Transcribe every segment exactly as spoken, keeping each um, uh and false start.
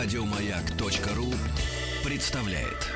Радиомаяк.ру представляет.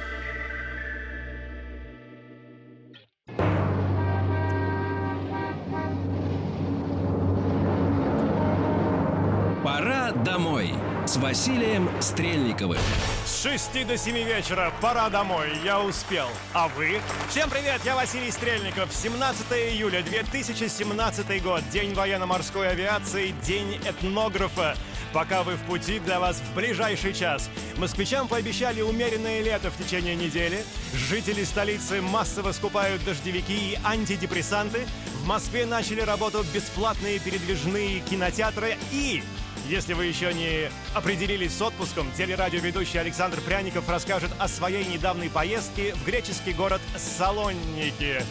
Пора домой с Василием Стрельниковым. С шести до семи вечера. Пора домой. Я успел. А вы? Всем привет, я Василий Стрельников. семнадцатое июля две тысячи семнадцатый год. День военно-морской авиации, день этнографа. Пока вы в пути, для вас в ближайший час. Москвичам пообещали умеренное лето в течение недели. Жители столицы массово скупают дождевики и антидепрессанты. В Москве начали работу бесплатные передвижные кинотеатры. И, если вы еще не определились с отпуском, телерадиоведущий Александр Пряников расскажет о своей недавней поездке в греческий город Салоники.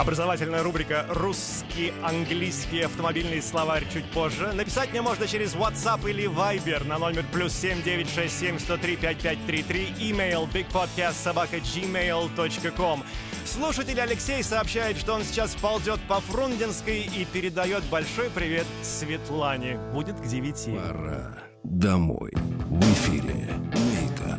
Образовательная рубрика «Русский, английский, автомобильный словарь» чуть позже. Написать мне можно через WhatsApp или Viber на номер плюс семь девятьсот шестьдесят семь сто три пятьдесят пять тридцать три. Email bigpodcast собака gmail точка com. Слушатель Алексей сообщает, что он сейчас ползет по Фрунзенской и передает большой привет Светлане. Будет к девяти. Пора домой. В эфире Мейта.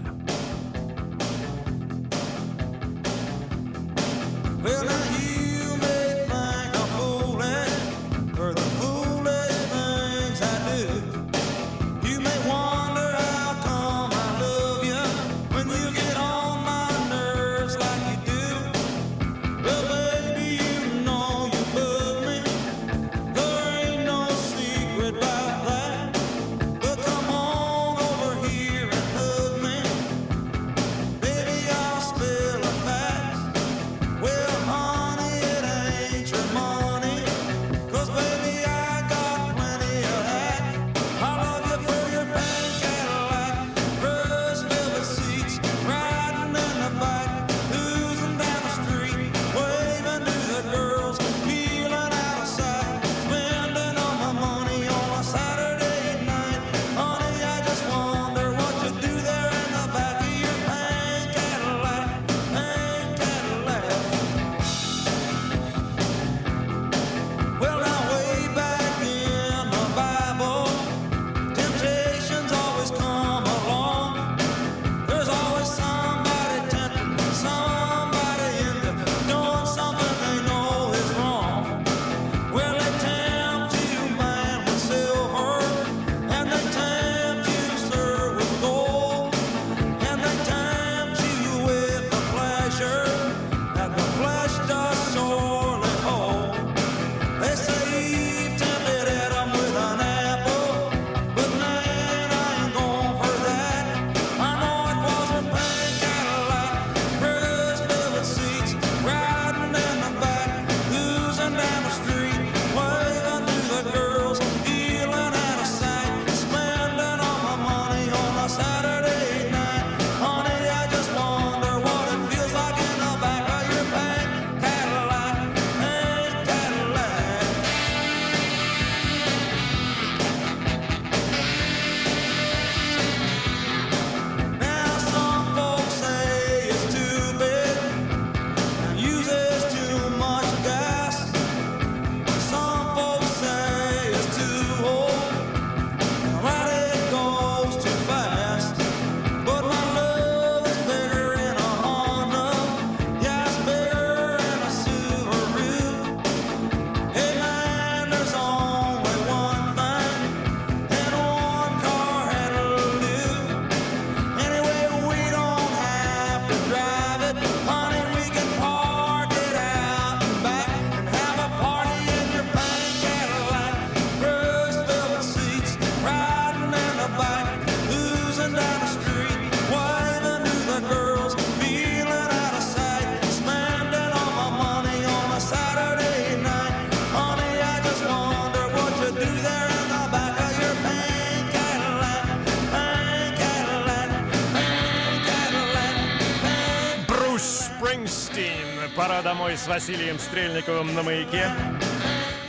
Пора домой с Василием Стрельниковым на маяке.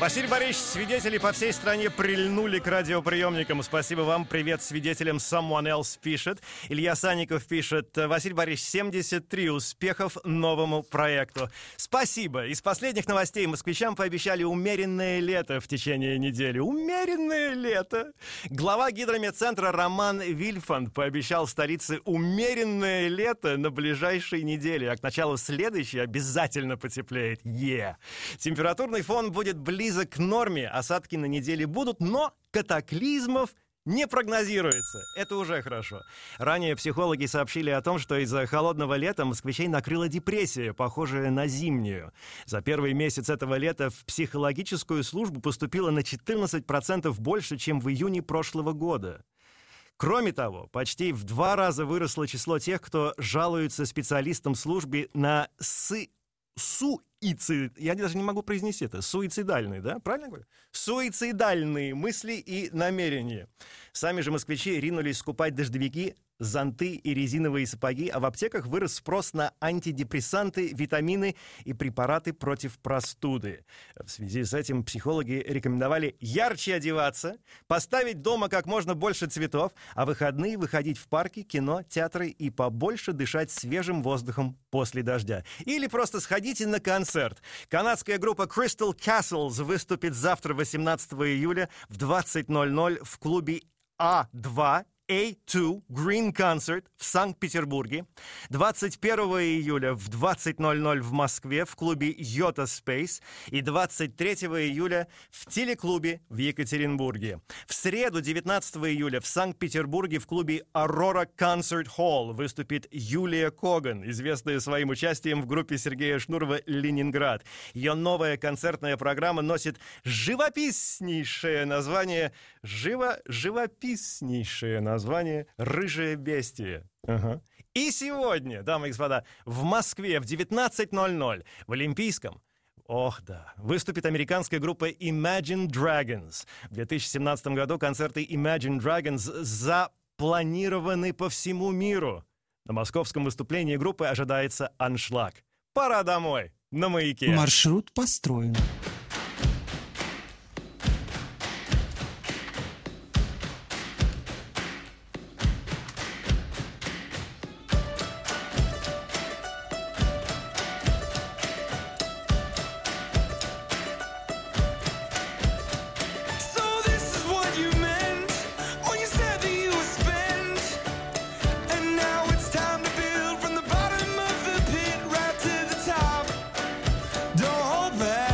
Василий Борисович, свидетели по всей стране прильнули к радиоприемникам. Спасибо вам. Привет свидетелям. Someone else пишет. Илья Санников пишет. Василий Борисович, семьдесят три успехов новому проекту. Спасибо. Из последних новостей москвичам пообещали умеренное лето в течение недели. Умеренное лето. Глава Гидрометцентра Роман Вильфанд пообещал столице умеренное лето на ближайшей неделе. А к началу следующей обязательно потеплеет. Е. Yeah. Температурный фон будет близко к норме, осадки на неделе будут, но катаклизмов не прогнозируется. Это уже хорошо. Ранее психологи сообщили о том, что из-за холодного лета москвичей накрыла депрессия, похожая на зимнюю. За первый месяц этого лета в психологическую службу поступило на четырнадцать процентов больше, чем в июне прошлого года. Кроме того, почти в два раза выросло число тех, кто жалуется специалистам службы на сы... су Суицид... Я даже не могу произнести это. Суицидальные, да? Правильно говорю? Суицидальные мысли и намерения. Сами же москвичи ринулись скупать дождевики, зонты и резиновые сапоги, а в аптеках вырос спрос на антидепрессанты, витамины и препараты против простуды. В связи с этим психологи рекомендовали ярче одеваться, поставить дома как можно больше цветов, а в выходные выходить в парки, кино, театры и побольше дышать свежим воздухом после дождя. Или просто сходите на концерт. Канадская группа Crystal Castles выступит завтра, восемнадцатого июля, в двадцать ноль ноль в клубе А два A two Green Concert в Санкт-Петербурге, двадцать первого июля в двадцать ноль ноль в Москве в клубе Yota Space и двадцать третьего июля в телеклубе в Екатеринбурге. В среду, девятнадцатого июля, в Санкт-Петербурге в клубе Aurora Concert Hall выступит Юлия Коган, известная своим участием в группе Сергея Шнурова «Ленинград». Ее новая концертная программа носит живописнейшее название «Живо-живописнейшее название». Название «Рыжее бестие». Ага. И сегодня, дамы и господа, в Москве в девятнадцать ноль ноль в Олимпийском, ох да, выступит американская группа Imagine Dragons. В две тысячи семнадцатом году концерты Imagine Dragons запланированы по всему миру. На московском выступлении группы ожидается аншлаг. Пора домой, на маяке. Маршрут построен. Back.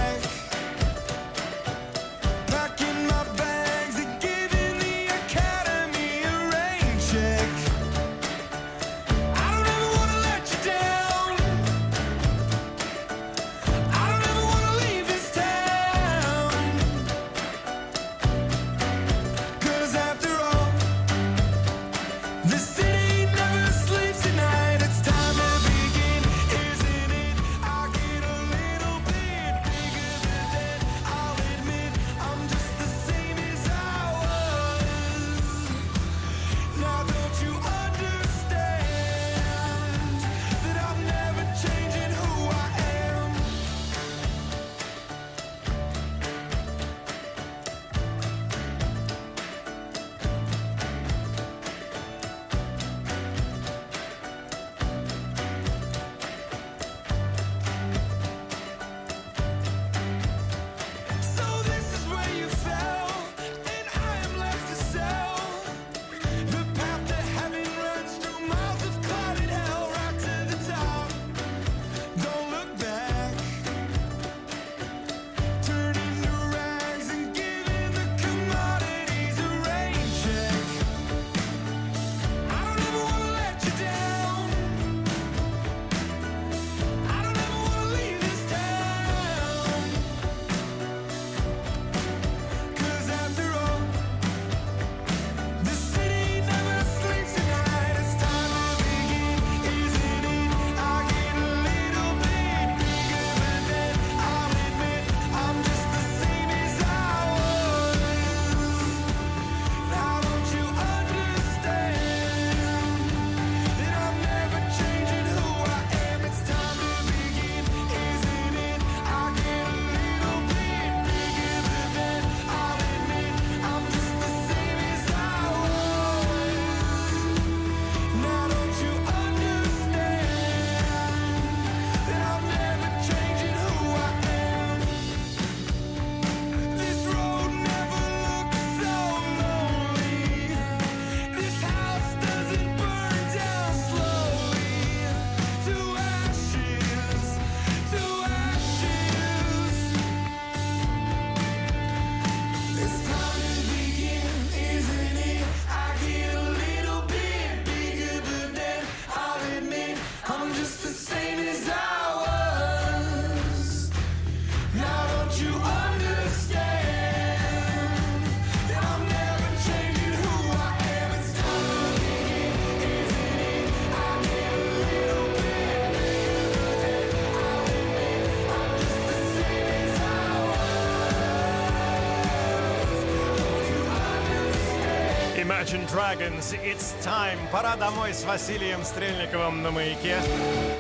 Imagine Dragons, It's Time. Пора домой с Василием Стрельниковым на Маяке.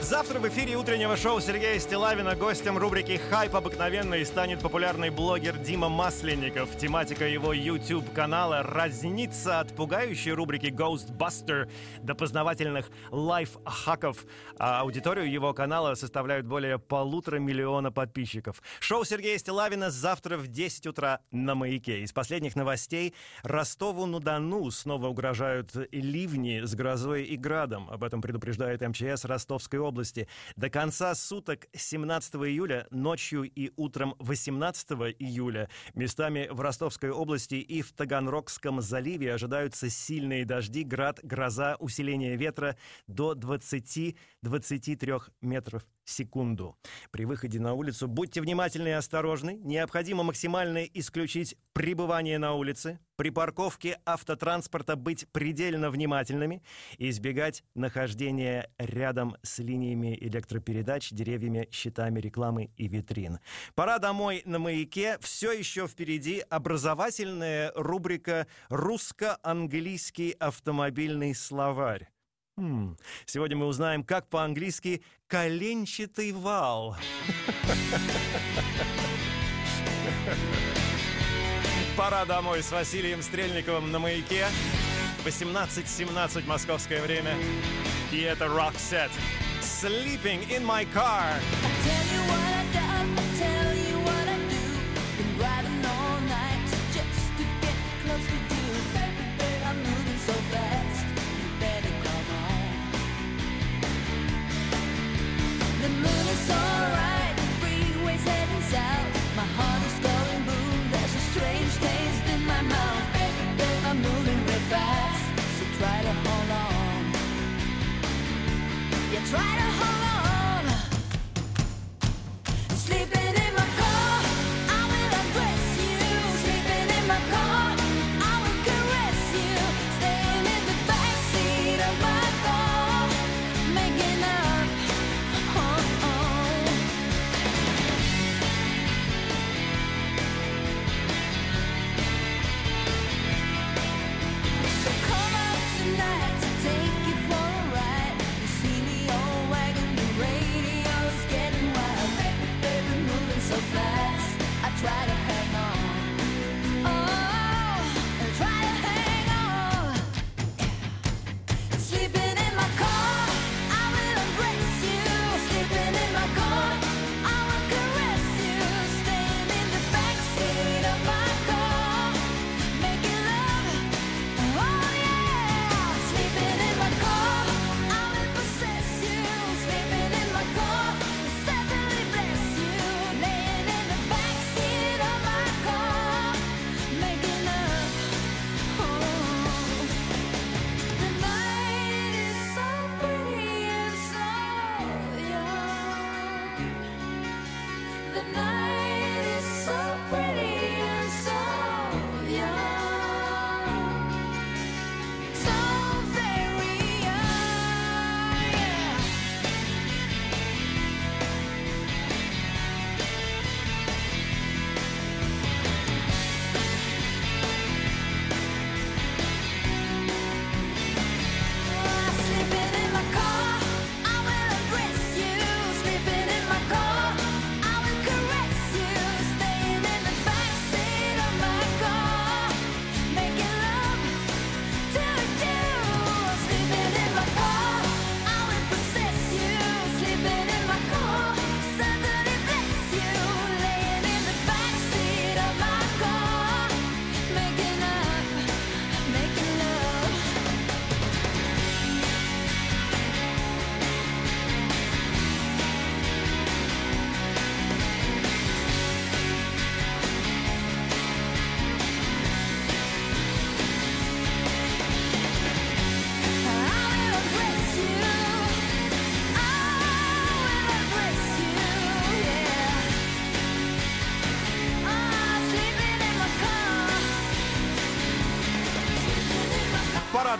Завтра в эфире утреннего шоу Сергея Стилавина гостем рубрики «Хайп» обыкновенный станет популярный блогер Дима Масленников. Тематика его YouTube-канала разнится от пугающей рубрики Ghostbuster до познавательных лайфхаков. А аудиторию его канала составляют более полутора миллиона подписчиков. Шоу Сергея Стилавина завтра в десять утра на Маяке. Из последних новостей: Ростову-на-Дону снова угрожают ливни с грозой и градом. Об этом предупреждает эм че эс Ростовской области. До конца суток семнадцатого июля, ночью и утром восемнадцатого июля местами в Ростовской области и в Таганрогском заливе ожидаются сильные дожди, град, гроза, усиление ветра до двадцати-двадцати трёх метров в секунду. При выходе на улицу будьте внимательны и осторожны. Необходимо максимально исключить пребывание на улице. При парковке автотранспорта быть предельно внимательными и избегать нахождения рядом с линиями электропередач, деревьями, щитами рекламы и витрин. Пора домой на Маяке. Все еще впереди образовательная рубрика «Русско-английский автомобильный словарь». Хм. Сегодня мы узнаем, как по-английски «коленчатый вал». Пора домой с Василием Стрельниковым на Маяке. восемнадцать семнадцать московское время. И это Rockset. Sleeping in my car. Try to hold on. Sleeping in my car, I will undress you. Sleeping in my car, I will caress you. Staying in the backseat of my car, making up. Oh, oh. So come out tonight to take you for a ride. You see me. So fast, I try to hang on. Oh, I try to hang on. Sleeping in my car, I will embrace you. Sleeping in my car, I will caress you. Staying in the backseat of my car, making love. Oh yeah. Sleeping in my car, I will possess you. Sleeping in my car.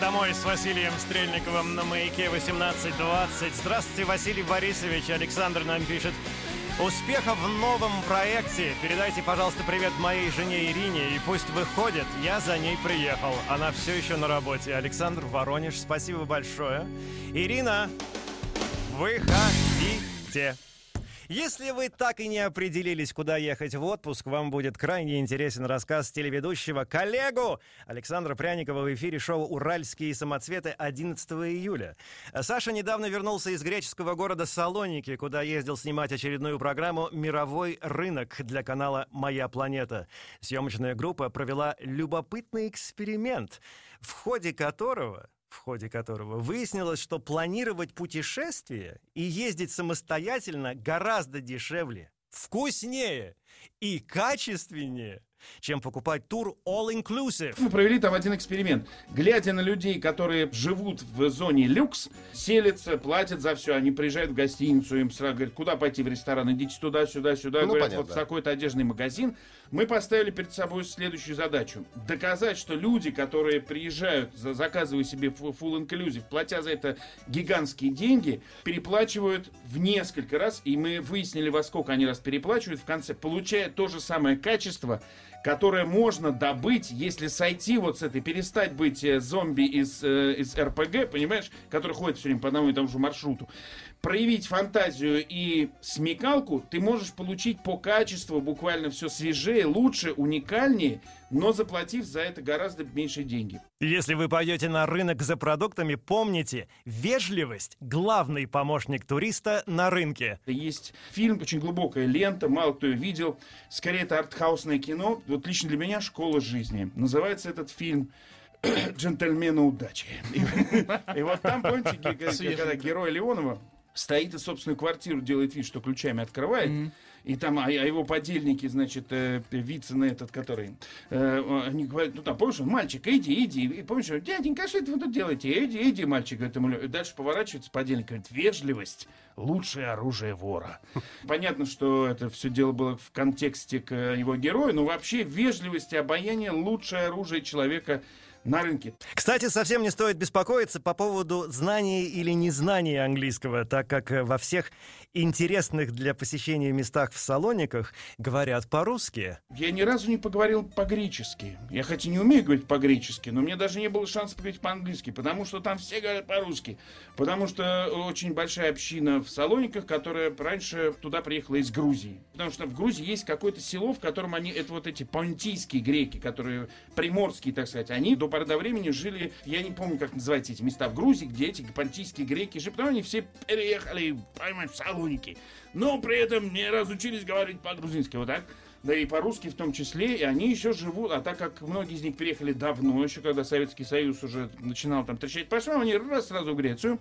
Домой с Василием Стрельниковым на Маяке. Восемнадцать двадцать. Здравствуйте, Василий Борисович. Александр нам пишет: Успехов в новом проекте. Передайте, пожалуйста, привет моей жене Ирине. И пусть выходит, я за ней приехал. Она все еще на работе. Александр, Воронеж, спасибо большое. Ирина, выходите. Если вы так и не определились, куда ехать в отпуск, вам будет крайне интересен рассказ телеведущего коллегу Александра Пряникова в эфире шоу «Уральские самоцветы» одиннадцатого июля. Саша недавно вернулся из греческого города Салоники, куда ездил снимать очередную программу «Мировой рынок» для канала «Моя планета». Съемочная группа провела любопытный эксперимент, в ходе которого... в ходе которого выяснилось, что планировать путешествие и ездить самостоятельно гораздо дешевле, вкуснее и качественнее, чем покупать тур all-inclusive. Мы провели там один эксперимент. Глядя на людей, которые живут в зоне люкс, селятся, платят за все, они приезжают в гостиницу, им сразу говорят, куда пойти в ресторан, идите туда, сюда, сюда, ну, говорят, понятно, вот да. в такой-то одежный магазин. Мы поставили перед собой следующую задачу. Доказать, что люди, которые приезжают, заказывая себе full-inclusive, платя за это гигантские деньги, переплачивают в несколько раз, и мы выяснили, во сколько они раз переплачивают, в конце получая то же самое качество, которое можно добыть, если сойти вот с этой, перестать быть зомби из, из эр пэ гэ, понимаешь, который ходит все время по одному и тому же маршруту. Проявить фантазию и смекалку, ты можешь получить по качеству буквально все свежее, лучше, уникальнее, но заплатив за это гораздо меньше деньги. Если вы пойдете на рынок за продуктами, помните, вежливость – главный помощник туриста на рынке. Есть фильм, очень глубокая лента, мало кто ее видел, скорее это артхаусное кино, вот лично для меня «Школа жизни». Называется этот фильм «Джентльмены удачи». И вот там, помните, когда герой Леонова стоит и собственную квартиру делает вид, что ключами открывает, mm-hmm. и там, а, а его подельники, значит, э, Вицин этот, который, э, они говорят, ну там, помнишь, мальчик, иди, иди, и помнишь, дяденька, что это вы тут делаете, иди, иди, мальчик, этому, и дальше поворачивается подельник, говорит, вежливость — лучшее оружие вора. Понятно, что это все дело было в контексте к его герою, но вообще вежливость и обаяние — лучшее оружие человека на рынке. Кстати, совсем не стоит беспокоиться по поводу знания или незнания английского, так как во всех интересных для посещения местах в Салониках говорят по-русски. Я ни разу не поговорил по-гречески. Я хоть и не умею говорить по-гречески, но мне даже не было шанса поговорить по-английски, потому что там все говорят по-русски. Потому что очень большая община в Салониках, которая раньше туда приехала из Грузии. Потому что в Грузии есть какое-то село, в котором они, это вот эти понтийские греки, которые приморские, так сказать, они до до времени жили, я не помню, как называются эти места в Грузии, где эти понтийские греки жили, потому они все переехали, поймать, в Салоники, но при этом не разучились говорить по-грузински, вот так, да и по-русски в том числе, и они еще живут, а так как многие из них переехали давно, еще когда Советский Союз уже начинал там трещать по швам, они раз сразу в Грецию,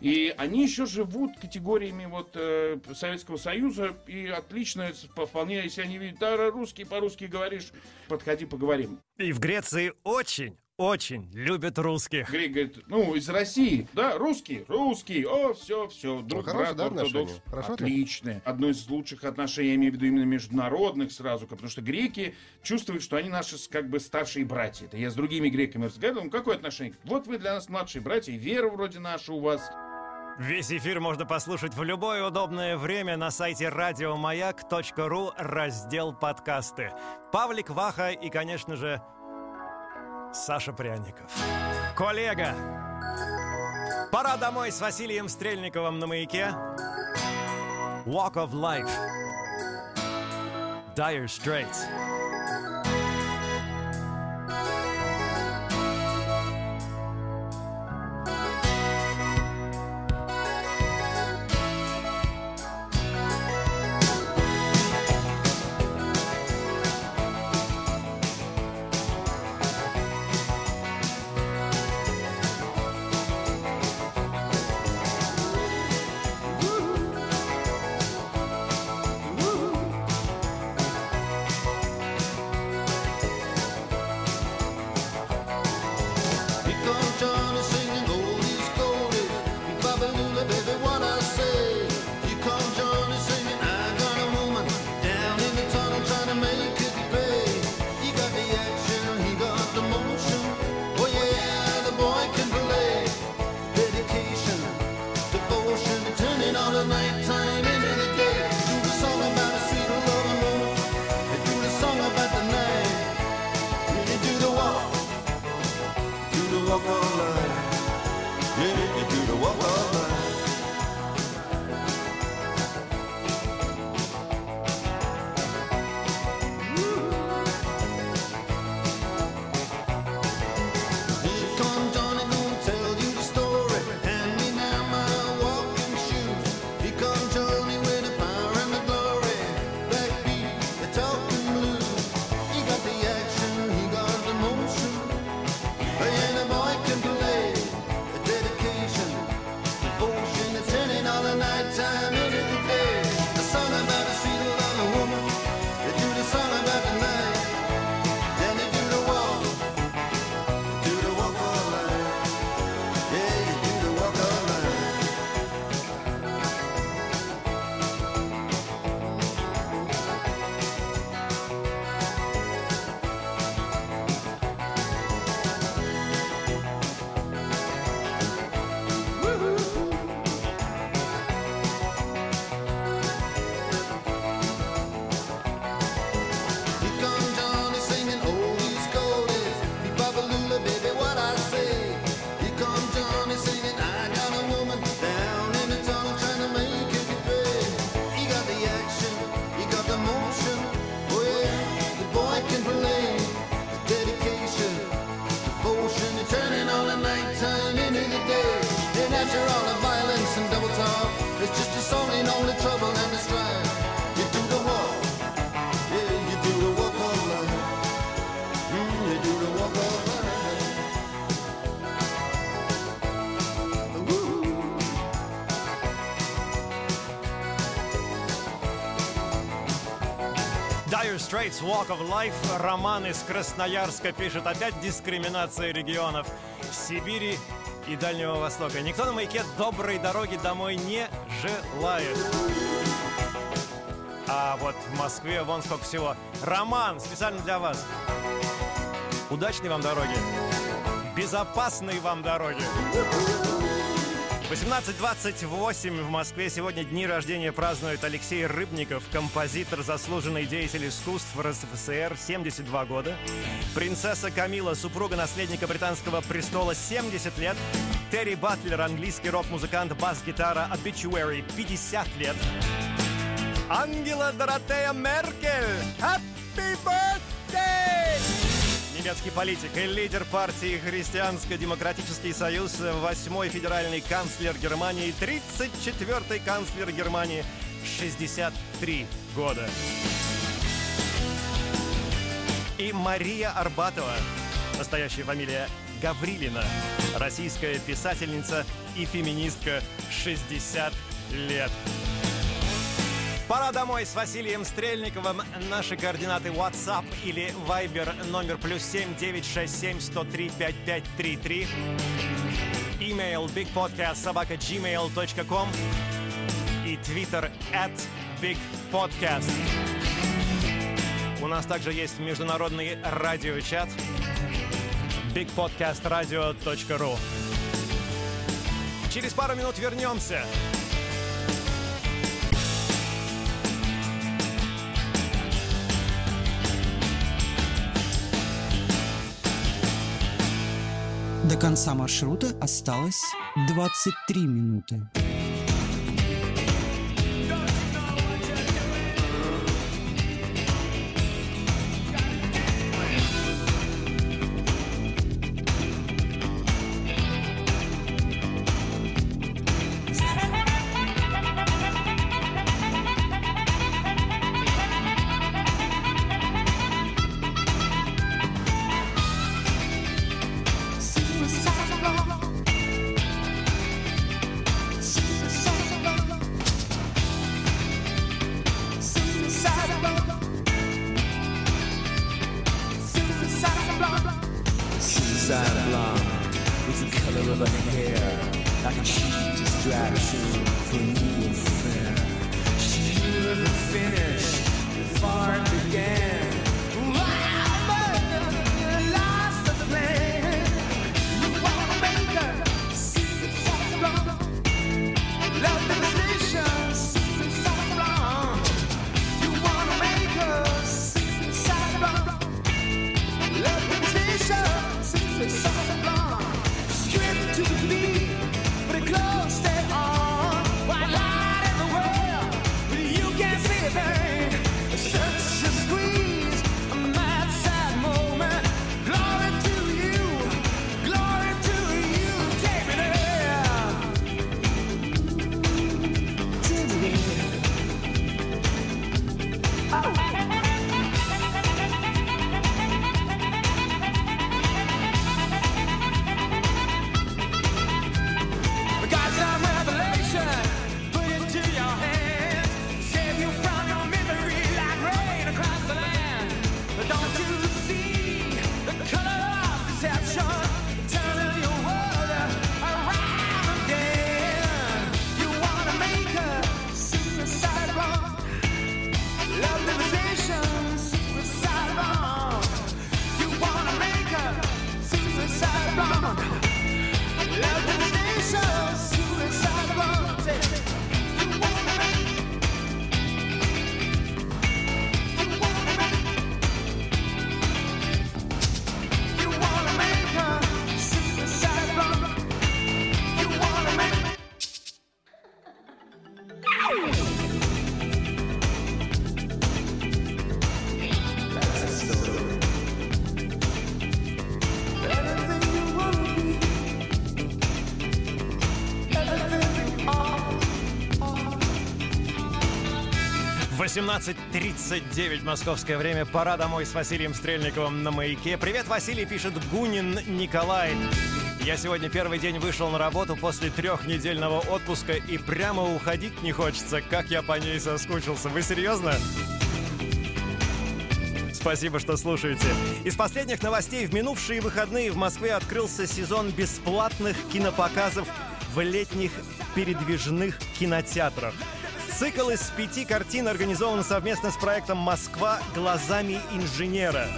и они еще живут категориями вот э, Советского Союза, и отлично, вполне, если они видят, да, русский, по-русски говоришь, подходи, поговорим. И в Греции очень Очень любят русских. Грек говорит, ну, из России, да, русские, русские, о, все, все, друг, ну, брат, да, друг, отличное. Одно из лучших отношений, я имею в виду именно международных сразу, потому что греки чувствуют, что они наши, как бы, старшие братья. Это я с другими греками разговаривал, ну, какое отношение? Вот вы для нас младшие братья, и вера вроде наша у вас. Весь эфир можно послушать в любое удобное время на сайте радиомаяк точка ру, раздел подкасты. Павлик Ваха и, конечно же, Саша Пряников. Коллега! Пора домой с Василием Стрельниковым на маяке. Walk of Life. Dire Straits. Straits, Walk of Life. Роман из Красноярска пишет: опять дискриминация регионов Сибири и Дальнего Востока. Никто на маяке доброй дороги домой не желает. А вот в Москве вон сколько всего. Роман, специально для вас. Удачной вам дороги. Безопасной вам дороги. восемнадцать двадцать восемь в Москве. Сегодня дни рождения празднует Алексей Рыбников, композитор, заслуженный деятель искусств РСФСР, семьдесят два года. Принцесса Камила, супруга наследника британского престола, семьдесят лет. Терри Батлер, английский рок-музыкант, бас-гитара, Obituary, пятьдесят лет. Ангела Доротея Меркель, Happy Birthday! Немецкий политик и лидер партии Христианско-демократический союз, восьмой федеральный канцлер Германии, тридцать четвёртый канцлер Германии, шестьдесят три года. И Мария Арбатова, настоящая фамилия Гаврилина, российская писательница и феминистка, шестьдесят лет. Пора домой с Василием Стрельниковым. Наши координаты WhatsApp или Viber, номер плюс семь девятьсот шестьдесят семь сто три пятьдесят пять тридцать три. Email биг подкаст собака джи мейл точка ком и Twitter эт биг подкаст. У нас также есть международный радиочат биг подкаст радио точка ру. Через пару минут вернемся. До конца маршрута осталось двадцать три минуты. семнадцать тридцать девять московское время. Пора домой с Василием Стрельниковым на маяке. Привет, Василий, пишет Гунин Николай. Я сегодня первый день вышел на работу после трехнедельного отпуска и прямо уходить не хочется. Как я по ней соскучился. Вы серьезно? Спасибо, что слушаете. Из последних новостей: в минувшие выходные в Москве открылся сезон бесплатных кинопоказов в летних передвижных кинотеатрах. Цикл из пяти картин организован совместно с проектом «Москва глазами инженера».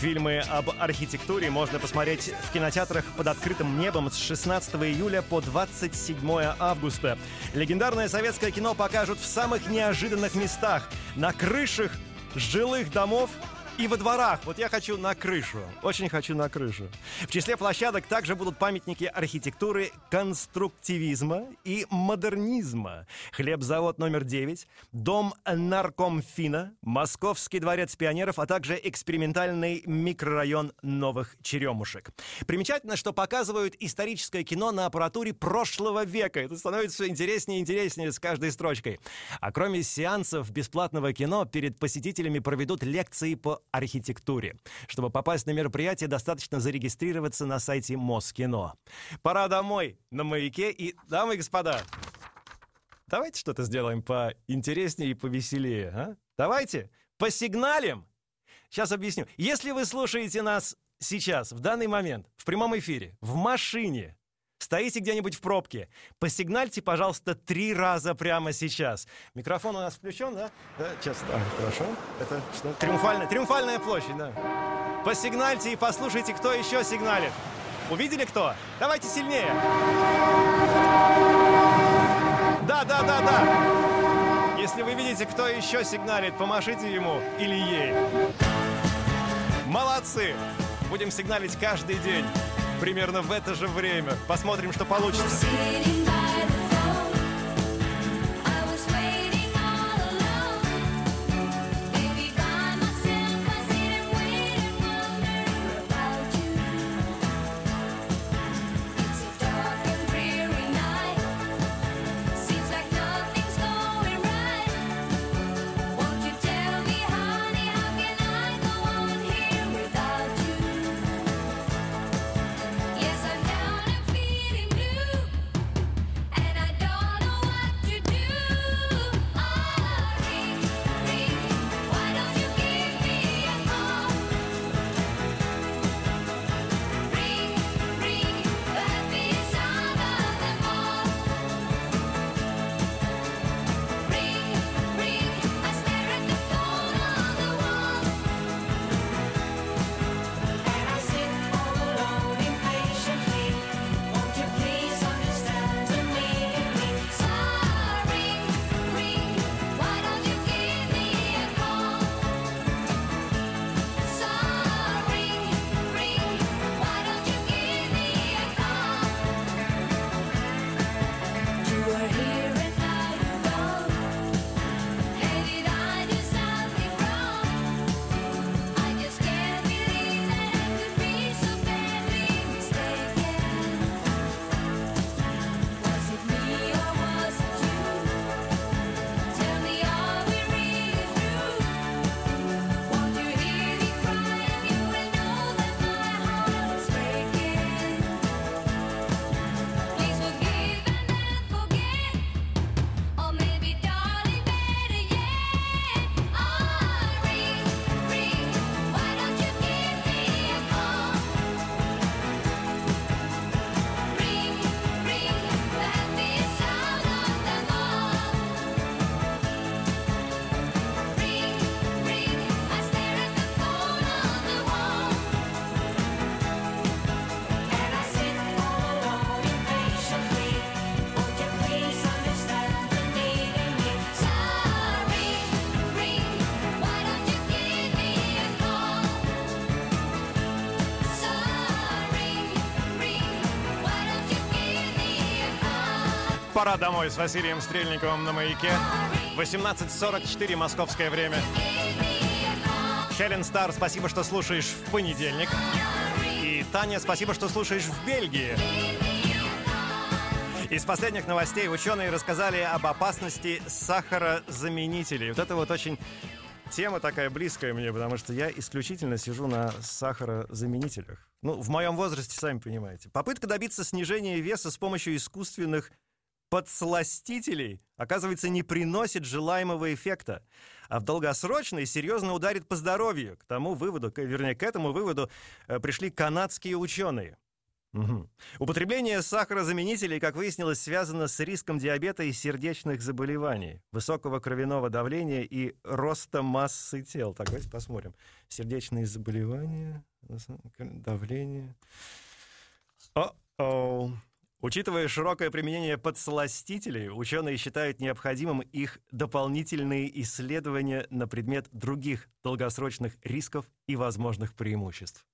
Фильмы об архитектуре можно посмотреть в кинотеатрах под открытым небом с шестнадцатого июля по двадцать седьмое августа. Легендарное советское кино покажут в самых неожиданных местах. На крышах жилых домов и во дворах. Вот я хочу на крышу. Очень хочу на крышу. В числе площадок также будут памятники архитектуры, конструктивизма и модернизма. Хлебзавод номер девять, дом наркомфина, Московский дворец пионеров, а также экспериментальный микрорайон Новых Черемушек. Примечательно, что показывают историческое кино на аппаратуре прошлого века. Это становится все интереснее и интереснее с каждой строчкой. А кроме сеансов бесплатного кино, перед посетителями проведут лекции по архитектуре. Чтобы попасть на мероприятие, достаточно зарегистрироваться на сайте Москино. Пора домой на «Маяке». И, дамы и господа, давайте что-то сделаем поинтереснее и повеселее. А? Давайте посигналим. Сейчас объясню. Если вы слушаете нас сейчас, в данный момент, в прямом эфире, в машине, стоите где-нибудь в пробке, посигнальте, пожалуйста, три раза прямо сейчас. Микрофон у нас включен, да? Да, сейчас, да, хорошо. Это что? Триумфальная, триумфальная площадь, да. Посигнальте и послушайте, кто еще сигналит. Увидели кто? Давайте сильнее. Да, да, да, да. Если вы видите, кто еще сигналит, помашите ему или ей. Молодцы. Будем сигналить каждый день. Примерно в это же время. Посмотрим, что получится. Пора домой с Василием Стрельниковым на «Маяке». восемнадцать сорок четыре московское время. Хелен Стар, спасибо, что слушаешь в понедельник. И Таня, спасибо, что слушаешь в Бельгии. Из последних новостей: ученые рассказали об опасности сахарозаменителей. Вот это вот очень... Тема такая близкая мне, потому что я исключительно сижу на сахарозаменителях. Ну, в моем возрасте, сами понимаете. Попытка добиться снижения веса с помощью искусственных подсластителей, оказывается, не приносит желаемого эффекта, а в долгосрочной серьезно ударит по здоровью. К тому выводу, вернее, к этому выводу пришли канадские ученые. Угу. Употребление сахарозаменителей, как выяснилось, связано с риском диабета и сердечных заболеваний, высокого кровяного давления и роста массы тел. Так, давайте посмотрим. Сердечные заболевания, давление. О-о. Учитывая широкое применение подсластителей, ученые считают необходимым их дополнительные исследования на предмет других долгосрочных рисков и возможных преимуществ.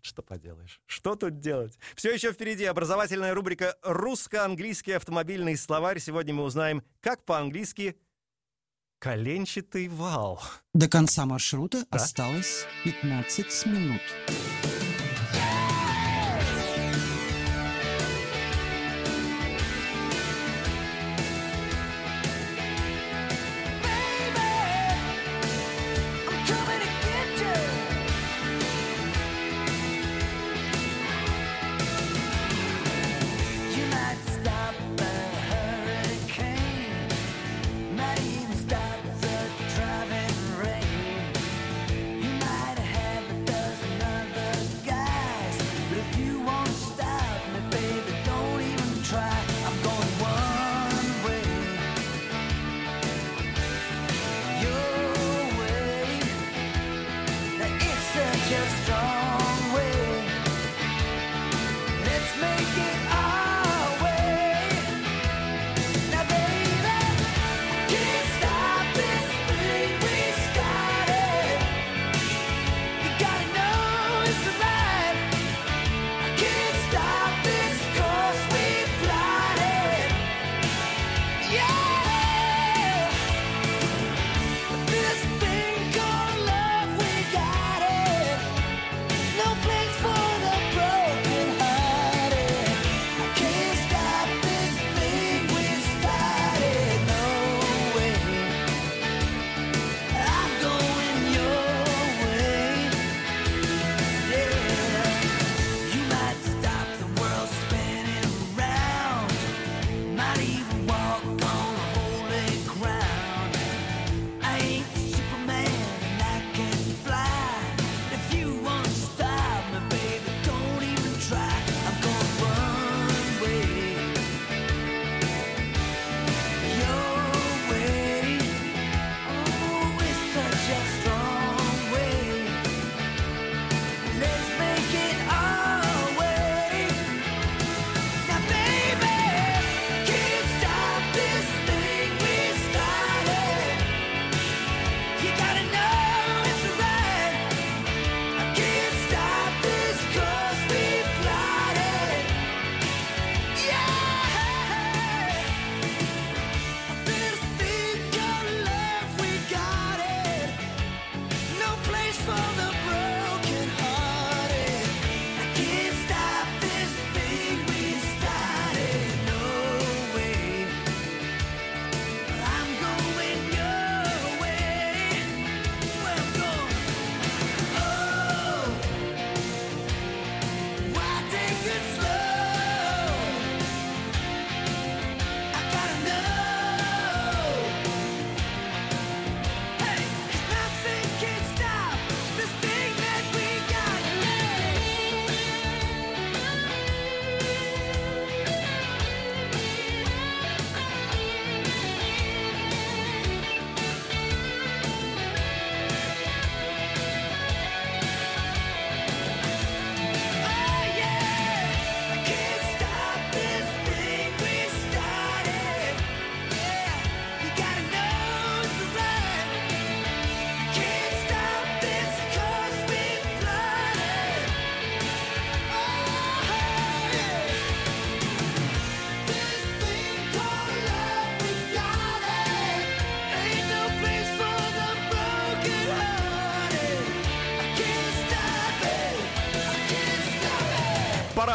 Что поделаешь? Что тут делать? Все еще впереди образовательная рубрика «Русско-английский автомобильный словарь». Сегодня мы узнаем, как по-английски «коленчатый вал». До конца маршрута да? осталось пятнадцать минут.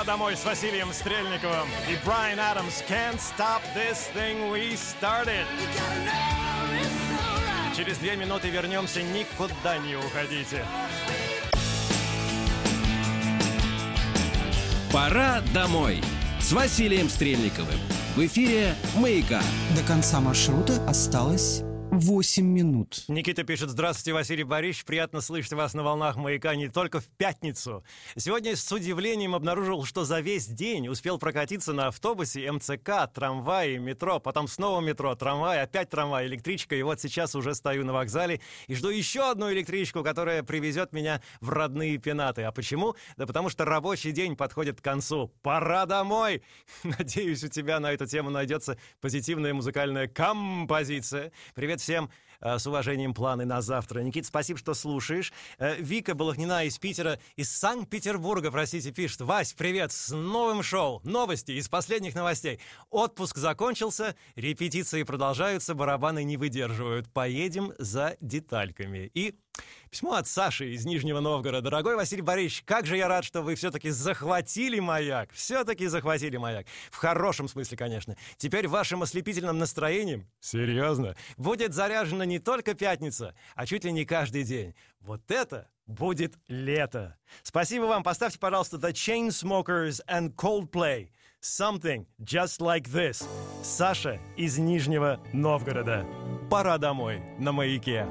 Домой с Василием Стрельниковым и Брайан Адамс. Can't stop this thing we started. Через две минуты вернемся, никуда не уходите. Пора домой с Василием Стрельниковым. В эфире «Маяка». До конца маршрута осталось восемь минут. Никита пишет: здравствуйте, Василий Борисович. Приятно слышать вас на волнах «Маяка» не только в пятницу. Сегодня с удивлением обнаружил, что за весь день успел прокатиться на автобусе, эм цэ ка, трамвае, метро, потом снова метро, трамвай, опять трамвай, электричка. И вот сейчас уже стою на вокзале и жду еще одну электричку, которая привезет меня в родные пенаты. А почему? Да потому что рабочий день подходит к концу. Пора домой! Надеюсь, у тебя на эту тему найдется позитивная музыкальная композиция. Привет всем, с уважением, планы на завтра. Никит, спасибо, что слушаешь. Вика Балахнина из Питера, из Санкт-Петербурга, простите, пишет: Вась, привет, с новым шоу. Новости из последних новостей. Отпуск закончился, репетиции продолжаются, барабаны не выдерживают. Поедем за детальками. И письмо от Саши из Нижнего Новгорода. Дорогой Василий Борисович, как же я рад, что вы все-таки захватили «Маяк». Все-таки захватили «Маяк». В хорошем смысле, конечно. Теперь вашим ослепительным настроением, серьезно, будет заряжена не только пятница, а чуть ли не каждый день. Вот это будет лето. Спасибо вам. Поставьте, пожалуйста, The Chainsmokers and Coldplay. Something just like this. Саша из Нижнего Новгорода. Пора домой на «Маяке».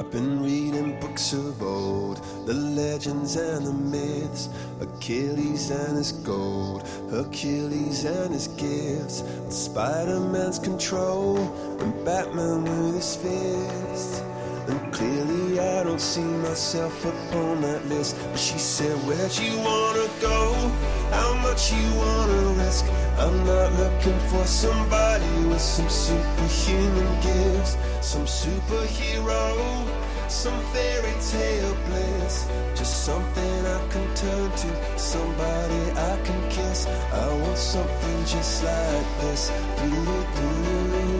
I've been reading books of old, the legends and the myths, Achilles and his gold, Hercules and his gifts, and Spider-Man's control, and Batman with his fists. And clearly I don't see myself upon that list. But she said, where'd you wanna go? How much you wanna risk? I'm not looking for somebody with some superhuman gifts, some superhero, some fairy tale bliss. Just something I can turn to, somebody I can kiss. I want something just like this. Doo-doo-doo.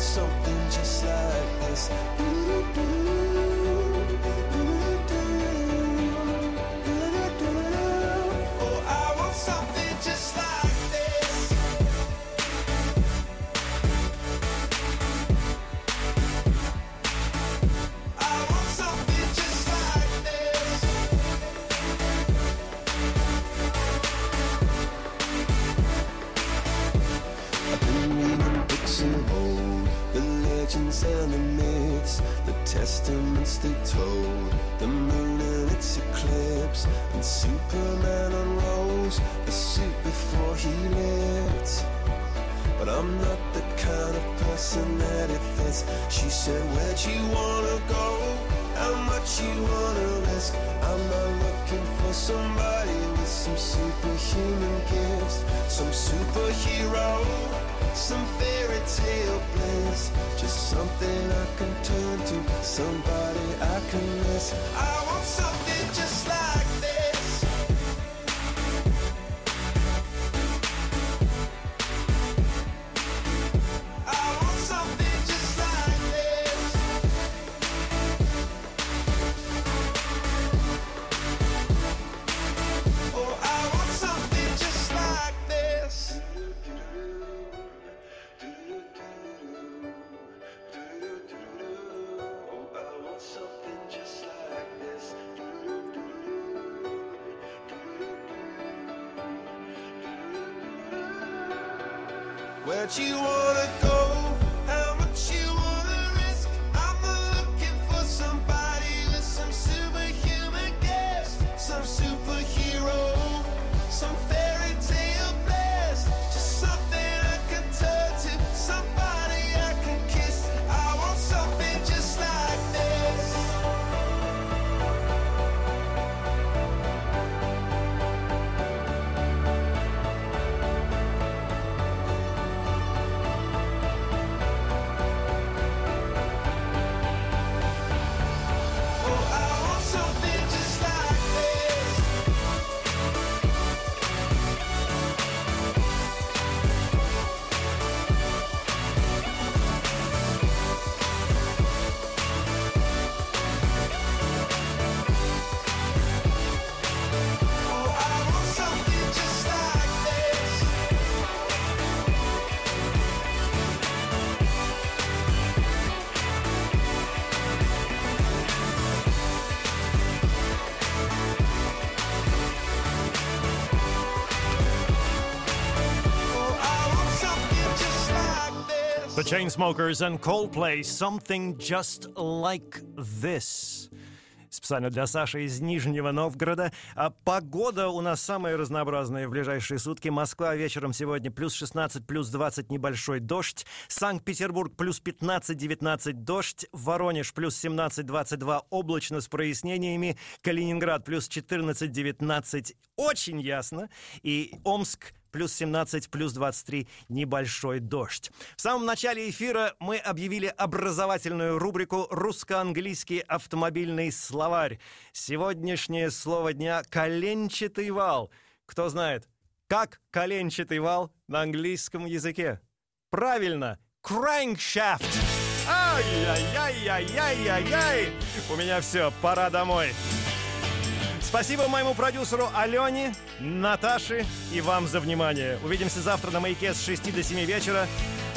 Something just like this. Oh, I want something just like this. I want something just like this. I've been reading books of old, the legends and the myths, the testaments they told, the moon and its eclipse, and Superman unrolls the suit before he lived. But I'm not the kind of person that it fits. She said, where'd you wanna go? How much you wanna risk? I'm not looking for somebody with some superhuman gifts, some superhero, some fairy tale bliss, just something I can turn to, somebody I can miss. I want something just like this. I want something just like this. Oh, I want something just like this. Where'd you wanna go? How much you wanna risk? I'm not looking for somebody with some superhuman gifts, some superhero, some fairy tale bliss. Just something I can turn to, somebody I can kiss. I want something just like this. The Chainsmokers and Coldplay, Something Just Like This. Специально для Саши из Нижнего Новгорода. А погода у нас самая разнообразная в ближайшие сутки. Москва вечером сегодня плюс шестнадцать, плюс двадцать, небольшой дождь. Санкт-Петербург плюс пятнадцать-девятнадцать, дождь. Воронеж плюс семнадцать-двадцать два, облачно с прояснениями. Калининград плюс четырнадцать-девятнадцать, очень ясно. И Омск плюс семнадцать, плюс двадцать три, небольшой дождь. В самом начале эфира мы объявили образовательную рубрику «Русско-английский автомобильный словарь». Сегодняшнее слово дня – «коленчатый вал». Кто знает, как коленчатый вал на английском языке? Правильно, «crankshaft». Ай-яй-яй-яй-яй-яй! У меня все, пора домой. Спасибо моему продюсеру Алене, Наташе и вам за внимание. Увидимся завтра на «Маяке» с шести до семи вечера.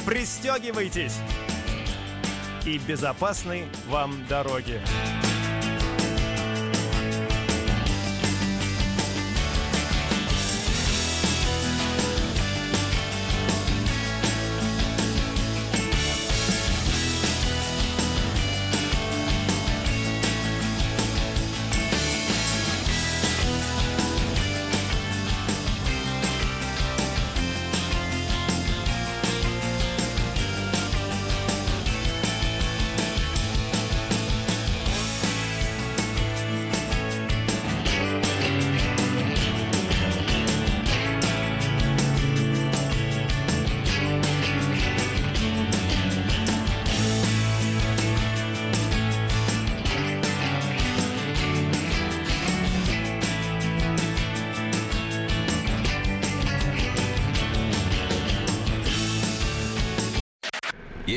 Пристегивайтесь и безопасной вам дороги.